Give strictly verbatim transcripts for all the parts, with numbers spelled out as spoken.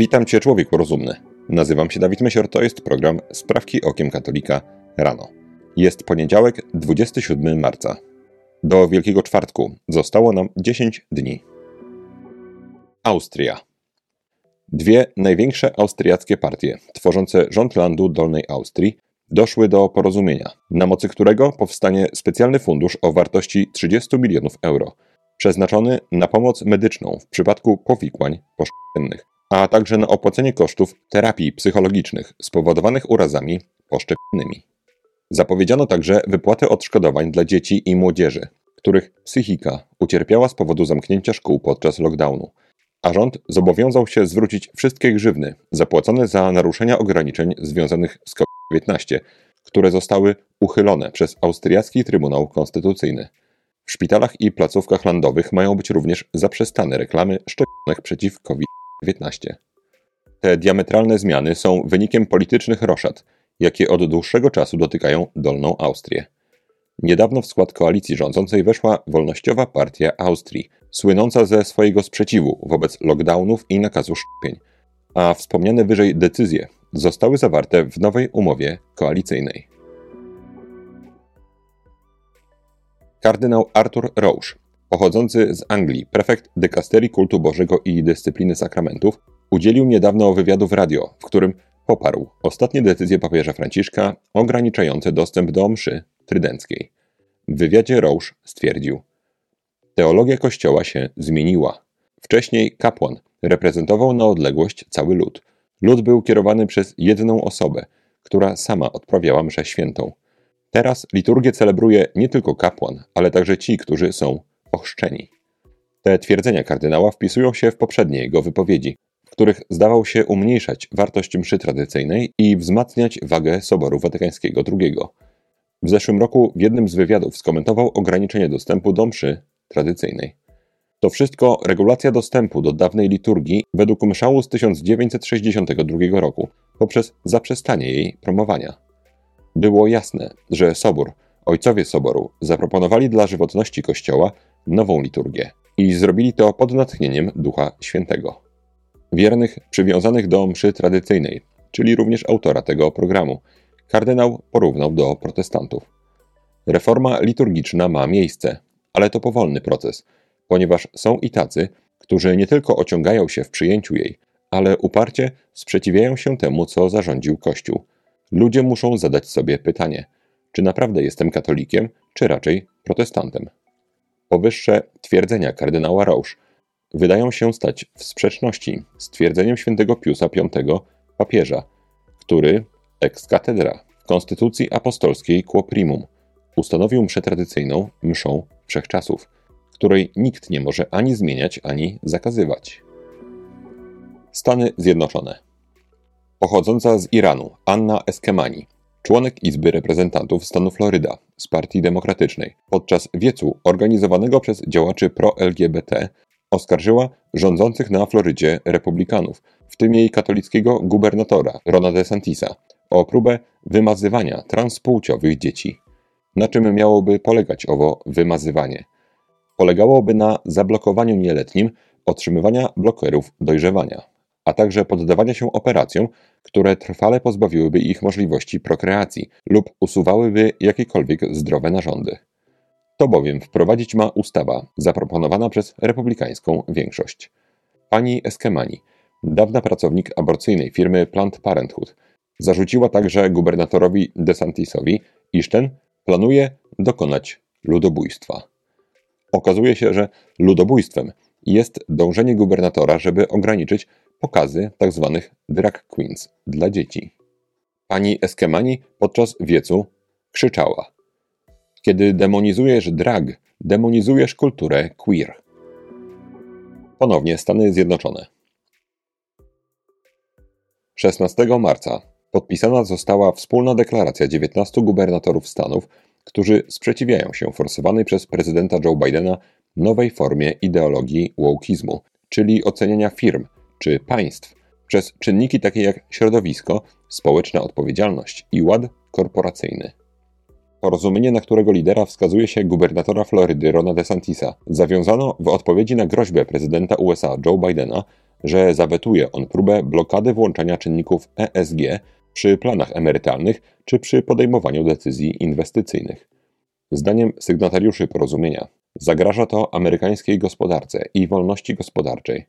Witam Cię, człowieku rozumny. Nazywam się Dawid Mysior, to jest program Sprawki Okiem Katolika rano. Jest poniedziałek, dwudziestego siódmego marca. Do Wielkiego Czwartku zostało nam dziesięć dni. Austria. Dwie największe austriackie partie, tworzące rząd landu Dolnej Austrii, doszły do porozumienia, na mocy którego powstanie specjalny fundusz o wartości trzydziestu milionów euro, przeznaczony na pomoc medyczną w przypadku powikłań poszczepiennych, a także na opłacenie kosztów terapii psychologicznych spowodowanych urazami poszczepiennymi. Zapowiedziano także wypłatę odszkodowań dla dzieci i młodzieży, których psychika ucierpiała z powodu zamknięcia szkół podczas lockdownu, a rząd zobowiązał się zwrócić wszystkie grzywny zapłacone za naruszenia ograniczeń związanych z kowid dziewiętnaście, które zostały uchylone przez austriacki Trybunał Konstytucyjny. W szpitalach i placówkach landowych mają być również zaprzestane reklamy szczepionek przeciw kowid dziewiętnaście. Te diametralne zmiany są wynikiem politycznych roszad, jakie od dłuższego czasu dotykają Dolną Austrię. Niedawno w skład koalicji rządzącej weszła Wolnościowa Partia Austrii, słynąca ze swojego sprzeciwu wobec lockdownów i nakazu szczepień, a wspomniane wyżej decyzje zostały zawarte w nowej umowie koalicyjnej. Kardynał Artur Roche, pochodzący z Anglii, prefekt Dykasterii Kultu Bożego i Dyscypliny Sakramentów, udzielił niedawno wywiadu w radio, w którym poparł ostatnie decyzje papieża Franciszka ograniczające dostęp do mszy trydenckiej. W wywiadzie Roche stwierdził: teologia Kościoła się zmieniła. Wcześniej kapłan reprezentował na odległość cały lud. Lud był kierowany przez jedną osobę, która sama odprawiała mszę świętą. Teraz liturgię celebruje nie tylko kapłan, ale także ci, którzy są ochrzczeni. Te twierdzenia kardynała wpisują się w poprzednie jego wypowiedzi, w których zdawał się umniejszać wartość mszy tradycyjnej i wzmacniać wagę Soboru Watykańskiego drugiego. W zeszłym roku w jednym z wywiadów skomentował ograniczenie dostępu do mszy tradycyjnej. To wszystko regulacja dostępu do dawnej liturgii według mszału z tysiąc dziewięćset sześćdziesiątego drugiego roku poprzez zaprzestanie jej promowania. Było jasne, że Sobór, ojcowie Soboru, zaproponowali dla żywotności Kościoła nową liturgię i zrobili to pod natchnieniem Ducha Świętego. Wiernych przywiązanych do mszy tradycyjnej, czyli również autora tego programu, kardynał porównał do protestantów. Reforma liturgiczna ma miejsce, ale to powolny proces, ponieważ są i tacy, którzy nie tylko ociągają się w przyjęciu jej, ale uparcie sprzeciwiają się temu, co zarządził Kościół. Ludzie muszą zadać sobie pytanie, czy naprawdę jestem katolikiem, czy raczej protestantem. Powyższe twierdzenia kardynała Roche wydają się stać w sprzeczności z twierdzeniem świętego Piusa Piątego papieża, który ex cathedra w konstytucji apostolskiej quo primum ustanowił mszę tradycyjną mszą wszechczasów, której nikt nie może ani zmieniać, ani zakazywać. Stany Zjednoczone. Pochodząca z Iranu Anna Eskemani, członek Izby Reprezentantów stanu Floryda z Partii Demokratycznej, podczas wiecu organizowanego przez działaczy pro-L G B T oskarżyła rządzących na Florydzie republikanów, w tym jej katolickiego gubernatora Rona DeSantisa, o próbę wymazywania transpłciowych dzieci. Na czym miałoby polegać owo wymazywanie? Polegałoby na zablokowaniu nieletnim otrzymywania blokerów dojrzewania, a także poddawania się operacjom, które trwale pozbawiłyby ich możliwości prokreacji lub usuwałyby jakiekolwiek zdrowe narządy. To bowiem wprowadzić ma ustawa zaproponowana przez republikańską większość. Pani Eskemani, dawna pracownik aborcyjnej firmy Planned Parenthood, zarzuciła także gubernatorowi DeSantisowi, iż ten planuje dokonać ludobójstwa. Okazuje się, że ludobójstwem jest dążenie gubernatora, żeby ograniczyć pokazy tzw. drag queens dla dzieci. Pani Eskemani podczas wiecu krzyczała: kiedy demonizujesz drag, demonizujesz kulturę queer. Ponownie Stany Zjednoczone. szesnastego marca podpisana została wspólna deklaracja dziewiętnastu gubernatorów stanów, którzy sprzeciwiają się forsowanej przez prezydenta Joe Bidena nowej formie ideologii wokeizmu, czyli oceniania firm czy państw przez czynniki takie jak środowisko, społeczna odpowiedzialność i ład korporacyjny. Porozumienie, na którego lidera wskazuje się gubernatora Florydy Rona DeSantisa, zawiązano w odpowiedzi na groźbę prezydenta U S A Joe Bidena że zawetuje on próbę blokady włączania czynników E S G przy planach emerytalnych czy przy podejmowaniu decyzji inwestycyjnych. Zdaniem sygnatariuszy porozumienia zagraża to amerykańskiej gospodarce i wolności gospodarczej.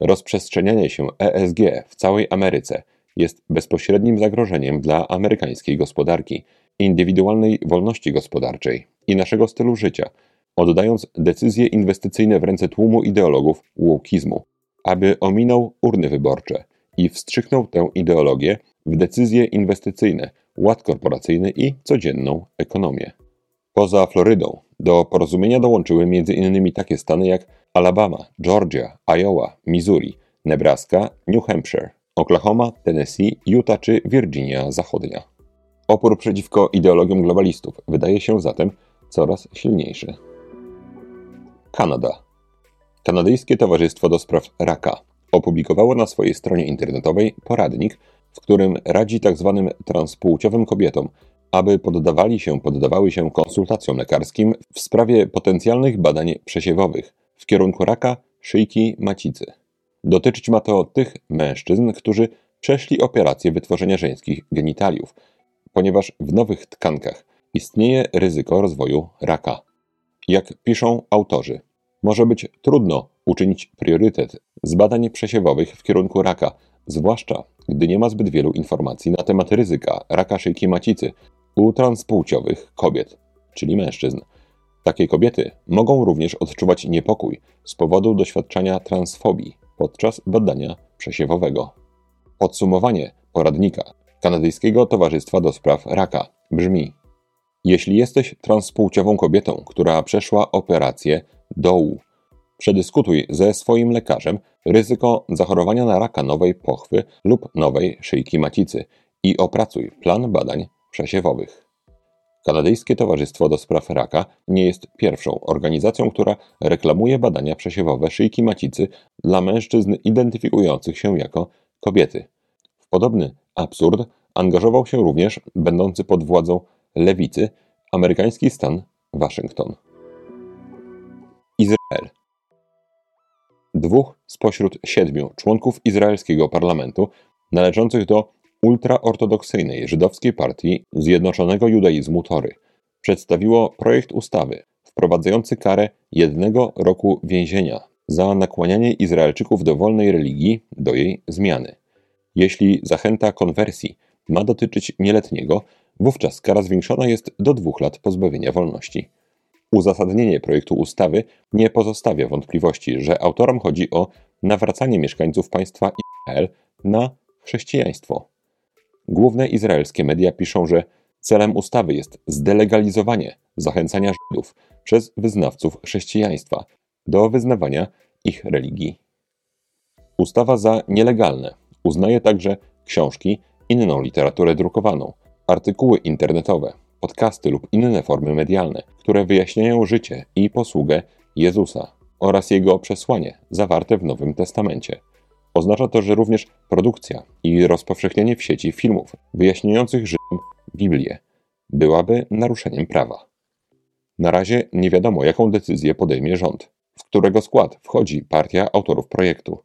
Rozprzestrzenianie się E S G w całej Ameryce jest bezpośrednim zagrożeniem dla amerykańskiej gospodarki, indywidualnej wolności gospodarczej i naszego stylu życia, oddając decyzje inwestycyjne w ręce tłumu ideologów wokeizmu, aby ominął urny wyborcze i wstrzyknął tę ideologię w decyzje inwestycyjne, ład korporacyjny i codzienną ekonomię. Poza Florydą do porozumienia dołączyły między innymi takie stany jak Alabama, Georgia, Iowa, Missouri, Nebraska, New Hampshire, Oklahoma, Tennessee, Utah czy Virginia Zachodnia. Opór przeciwko ideologiom globalistów wydaje się zatem coraz silniejszy. Kanada. Kanadyjskie Towarzystwo do Spraw Raka opublikowało na swojej stronie internetowej poradnik, w którym radzi tzw. transpłciowym kobietom, aby poddawali się, poddawały się konsultacjom lekarskim w sprawie potencjalnych badań przesiewowych w kierunku raka szyjki macicy. Dotyczyć ma to tych mężczyzn, którzy przeszli operację wytworzenia żeńskich genitaliów, ponieważ w nowych tkankach istnieje ryzyko rozwoju raka. Jak piszą autorzy, może być trudno uczynić priorytet z badań przesiewowych w kierunku raka, zwłaszcza gdy nie ma zbyt wielu informacji na temat ryzyka raka szyjki macicy u transpłciowych kobiet, czyli mężczyzn. Takie kobiety mogą również odczuwać niepokój z powodu doświadczenia transfobii podczas badania przesiewowego. Podsumowanie poradnika Kanadyjskiego Towarzystwa do Spraw Raka brzmi: jeśli jesteś transpłciową kobietą, która przeszła operację dołu, przedyskutuj ze swoim lekarzem ryzyko zachorowania na raka nowej pochwy lub nowej szyjki macicy i opracuj plan badań przesiewowych. Kanadyjskie Towarzystwo do Spraw Raka nie jest pierwszą organizacją, która reklamuje badania przesiewowe szyjki macicy dla mężczyzn identyfikujących się jako kobiety. W podobny absurd angażował się również będący pod władzą lewicy amerykański stan Waszyngton. Izrael. Dwóch spośród siedmiu członków izraelskiego parlamentu należących do ultraortodoksyjnej żydowskiej partii Zjednoczonego Judaizmu Tory przedstawiło projekt ustawy wprowadzający karę jednego roku więzienia za nakłanianie Izraelczyków do wolnej religii do jej zmiany. Jeśli zachęta konwersji ma dotyczyć nieletniego, wówczas kara zwiększona jest do dwóch lat pozbawienia wolności. Uzasadnienie projektu ustawy nie pozostawia wątpliwości, że autorom chodzi o nawracanie mieszkańców państwa Izrael na chrześcijaństwo. Główne izraelskie media piszą, że celem ustawy jest zdelegalizowanie zachęcania Żydów przez wyznawców chrześcijaństwa do wyznawania ich religii. Ustawa za nielegalne uznaje także książki, inną literaturę drukowaną, artykuły internetowe, podcasty lub inne formy medialne, które wyjaśniają życie i posługę Jezusa oraz Jego przesłanie zawarte w Nowym Testamencie. Oznacza to, że również produkcja i rozpowszechnianie w sieci filmów wyjaśniających Żydom Biblię byłaby naruszeniem prawa. Na razie nie wiadomo, jaką decyzję podejmie rząd, w którego skład wchodzi partia autorów projektu.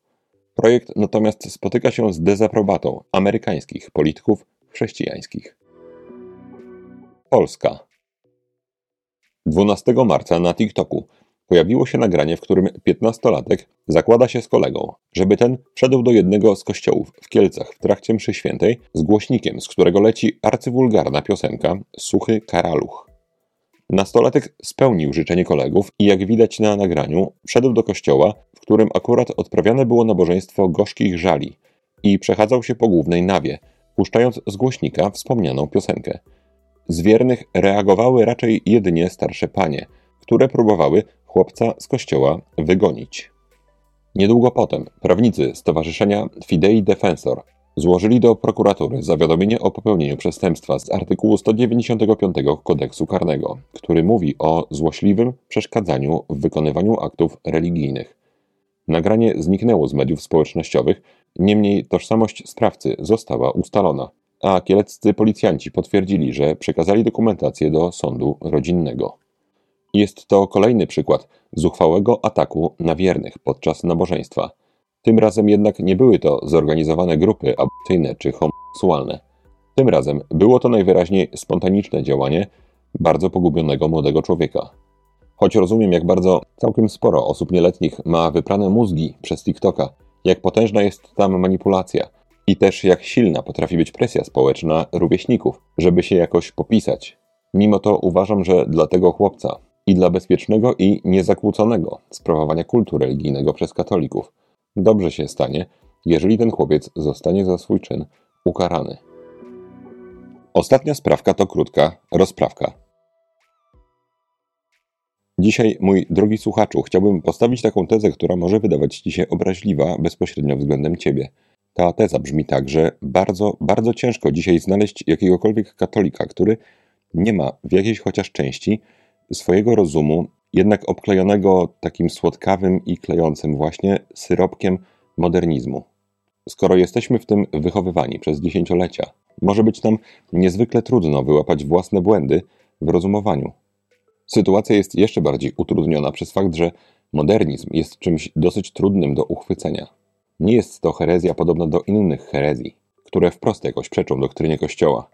Projekt natomiast spotyka się z dezaprobatą amerykańskich polityków chrześcijańskich. Polska. dwunastego marca na TikToku pojawiło się nagranie, w którym piętnastolatek zakłada się z kolegą, żeby ten wszedł do jednego z kościołów w Kielcach w trakcie mszy świętej z głośnikiem, z którego leci arcywulgarna piosenka Suchy Karaluch. Nastolatek spełnił życzenie kolegów i jak widać na nagraniu wszedł do kościoła, w którym akurat odprawiane było nabożeństwo gorzkich żali i przechadzał się po głównej nawie, puszczając z głośnika wspomnianą piosenkę. Z wiernych reagowały raczej jedynie starsze panie, które próbowały chłopca z kościoła wygonić. Niedługo potem prawnicy Stowarzyszenia Fidei Defensor złożyli do prokuratury zawiadomienie o popełnieniu przestępstwa z artykułu sto dziewięćdziesiątego piątego Kodeksu Karnego, który mówi o złośliwym przeszkadzaniu w wykonywaniu aktów religijnych. Nagranie zniknęło z mediów społecznościowych, niemniej tożsamość sprawcy została ustalona, a kieleccy policjanci potwierdzili, że przekazali dokumentację do sądu rodzinnego. Jest to kolejny przykład zuchwałego ataku na wiernych podczas nabożeństwa. Tym razem jednak nie były to zorganizowane grupy aborcyjne czy homoseksualne. Tym razem było to najwyraźniej spontaniczne działanie bardzo pogubionego młodego człowieka. Choć rozumiem, jak bardzo całkiem sporo osób nieletnich ma wyprane mózgi przez TikToka, jak potężna jest tam manipulacja i też jak silna potrafi być presja społeczna rówieśników, żeby się jakoś popisać. Mimo to uważam, że dla tego chłopca i dla bezpiecznego i niezakłóconego sprawowania kultu religijnego przez katolików dobrze się stanie, jeżeli ten chłopiec zostanie za swój czyn ukarany. Ostatnia sprawka to krótka rozprawka. Dzisiaj, mój drogi słuchaczu, chciałbym postawić taką tezę, która może wydawać Ci się obraźliwa bezpośrednio względem Ciebie. Ta teza brzmi tak, że bardzo, bardzo ciężko dzisiaj znaleźć jakiegokolwiek katolika, który nie ma w jakiejś chociaż części swojego rozumu, jednak obklejonego takim słodkawym i klejącym właśnie syropkiem modernizmu. Skoro jesteśmy w tym wychowywani przez dziesięciolecia, może być nam niezwykle trudno wyłapać własne błędy w rozumowaniu. Sytuacja jest jeszcze bardziej utrudniona przez fakt, że modernizm jest czymś dosyć trudnym do uchwycenia. Nie jest to herezja podobna do innych herezji, które wprost jakoś przeczą doktrynie Kościoła.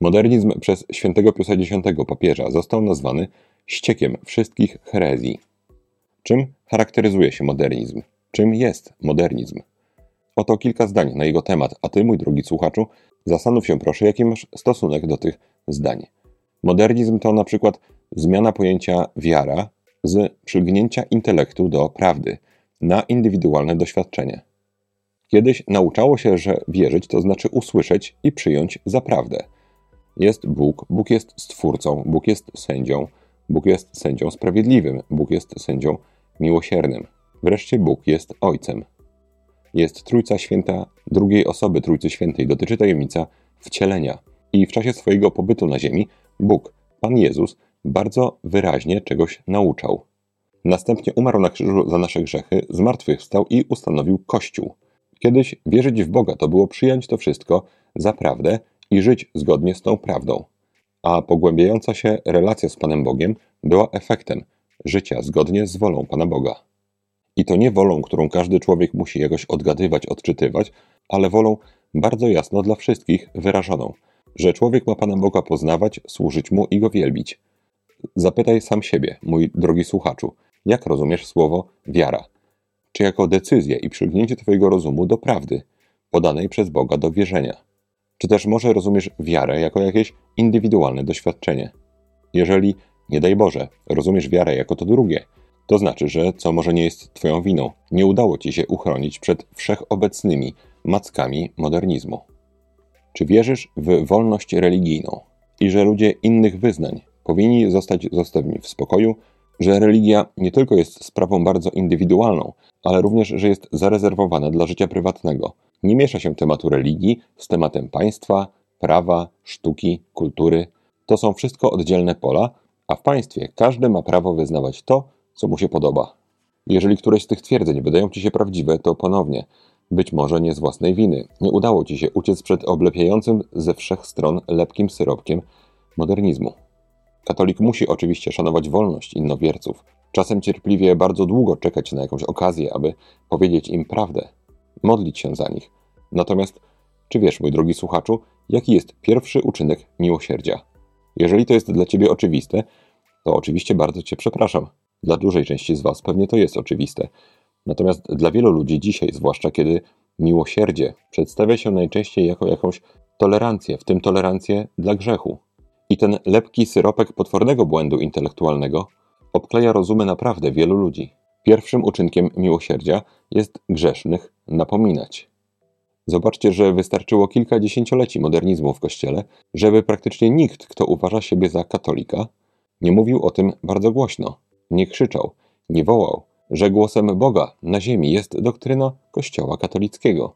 Modernizm przez świętego Piusa X papieża został nazwany ściekiem wszystkich herezji. Czym charakteryzuje się modernizm? Czym jest modernizm? Oto kilka zdań na jego temat, a Ty, mój drogi słuchaczu, zastanów się proszę, jaki masz stosunek do tych zdań. Modernizm to na przykład zmiana pojęcia wiara z przylgnięcia intelektu do prawdy na indywidualne doświadczenie. Kiedyś nauczało się, że wierzyć to znaczy usłyszeć i przyjąć za prawdę. Jest Bóg, Bóg jest stwórcą, Bóg jest sędzią, Bóg jest sędzią sprawiedliwym, Bóg jest sędzią miłosiernym. Wreszcie Bóg jest Ojcem. Jest Trójca Święta, drugiej osoby Trójcy Świętej dotyczy tajemnica wcielenia. I w czasie swojego pobytu na ziemi Bóg, Pan Jezus, bardzo wyraźnie czegoś nauczał. Następnie umarł na krzyżu za nasze grzechy, zmartwychwstał i ustanowił Kościół. Kiedyś wierzyć w Boga to było przyjąć to wszystko za prawdę i żyć zgodnie z tą prawdą. A pogłębiająca się relacja z Panem Bogiem była efektem życia zgodnie z wolą Pana Boga. I to nie wolą, którą każdy człowiek musi jakoś odgadywać, odczytywać, ale wolą bardzo jasno dla wszystkich wyrażoną, że człowiek ma Pana Boga poznawać, służyć Mu i Go wielbić. Zapytaj sam siebie, mój drogi słuchaczu, jak rozumiesz słowo wiara? Czy jako decyzję i przylgnięcie Twojego rozumu do prawdy, podanej przez Boga do wierzenia? Czy też może rozumiesz wiarę jako jakieś indywidualne doświadczenie? Jeżeli, nie daj Boże, rozumiesz wiarę jako to drugie, to znaczy, że co może nie jest Twoją winą, nie udało Ci się uchronić przed wszechobecnymi mackami modernizmu. Czy wierzysz w wolność religijną i że ludzie innych wyznań powinni zostać zostawieni w spokoju, że religia nie tylko jest sprawą bardzo indywidualną, ale również, że jest zarezerwowana dla życia prywatnego? Nie miesza się tematu religii z tematem państwa, prawa, sztuki, kultury. To są wszystko oddzielne pola, a w państwie każdy ma prawo wyznawać to, co mu się podoba. Jeżeli któreś z tych twierdzeń wydają Ci się prawdziwe, to ponownie, być może nie z własnej winy, nie udało Ci się uciec przed oblepiającym ze wszech stron lepkim syropkiem modernizmu. Katolik musi oczywiście szanować wolność innowierców, czasem cierpliwie bardzo długo czekać na jakąś okazję, aby powiedzieć im prawdę, modlić się za nich. Natomiast, czy wiesz, mój drogi słuchaczu, jaki jest pierwszy uczynek miłosierdzia? Jeżeli to jest dla Ciebie oczywiste, to oczywiście bardzo Cię przepraszam. Dla dużej części z Was pewnie to jest oczywiste. Natomiast dla wielu ludzi dzisiaj, zwłaszcza kiedy miłosierdzie przedstawia się najczęściej jako jakąś tolerancję, w tym tolerancję dla grzechu. I ten lepki syropek potwornego błędu intelektualnego obkleja rozumy naprawdę wielu ludzi. Pierwszym uczynkiem miłosierdzia jest grzesznych napominać. Zobaczcie, że wystarczyło kilka dziesięcioleci modernizmu w Kościele, żeby praktycznie nikt, kto uważa siebie za katolika, nie mówił o tym bardzo głośno, nie krzyczał, nie wołał, że głosem Boga na ziemi jest doktryna Kościoła katolickiego,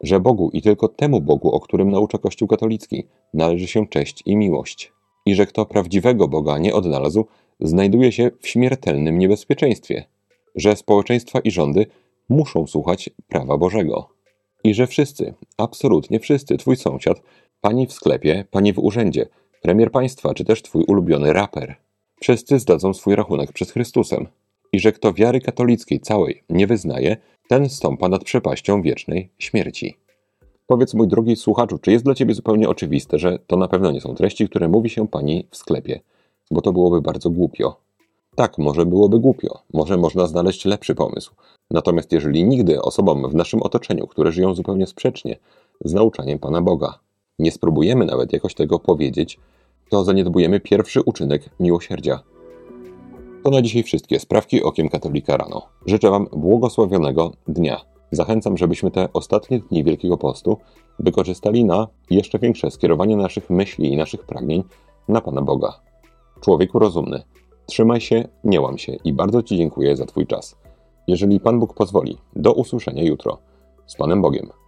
że Bogu i tylko temu Bogu, o którym naucza Kościół katolicki, należy się cześć i miłość i że kto prawdziwego Boga nie odnalazł, znajduje się w śmiertelnym niebezpieczeństwie, że społeczeństwa i rządy muszą słuchać prawa Bożego i że wszyscy, absolutnie wszyscy, Twój sąsiad, Pani w sklepie, Pani w urzędzie, premier państwa czy też Twój ulubiony raper, wszyscy zdadzą swój rachunek przed Chrystusem. i że kto wiary katolickiej całej nie wyznaje, ten stąpa nad przepaścią wiecznej śmierci. Powiedz, mój drogi słuchaczu, czy jest dla Ciebie zupełnie oczywiste, że to na pewno nie są treści, które mówi się Pani w sklepie, bo to byłoby bardzo głupio. Tak, może byłoby głupio, może można znaleźć lepszy pomysł. Natomiast jeżeli nigdy osobom w naszym otoczeniu, które żyją zupełnie sprzecznie z nauczaniem Pana Boga, nie spróbujemy nawet jakoś tego powiedzieć, to zaniedbujemy pierwszy uczynek miłosierdzia. To na dzisiaj wszystkie Sprawki Okiem Katolika rano. Życzę Wam błogosławionego dnia. Zachęcam, żebyśmy te ostatnie dni Wielkiego Postu wykorzystali na jeszcze większe skierowanie naszych myśli i naszych pragnień na Pana Boga. Człowieku rozumny, trzymaj się, nie łam się i bardzo Ci dziękuję za Twój czas. Jeżeli Pan Bóg pozwoli, do usłyszenia jutro. Z Panem Bogiem.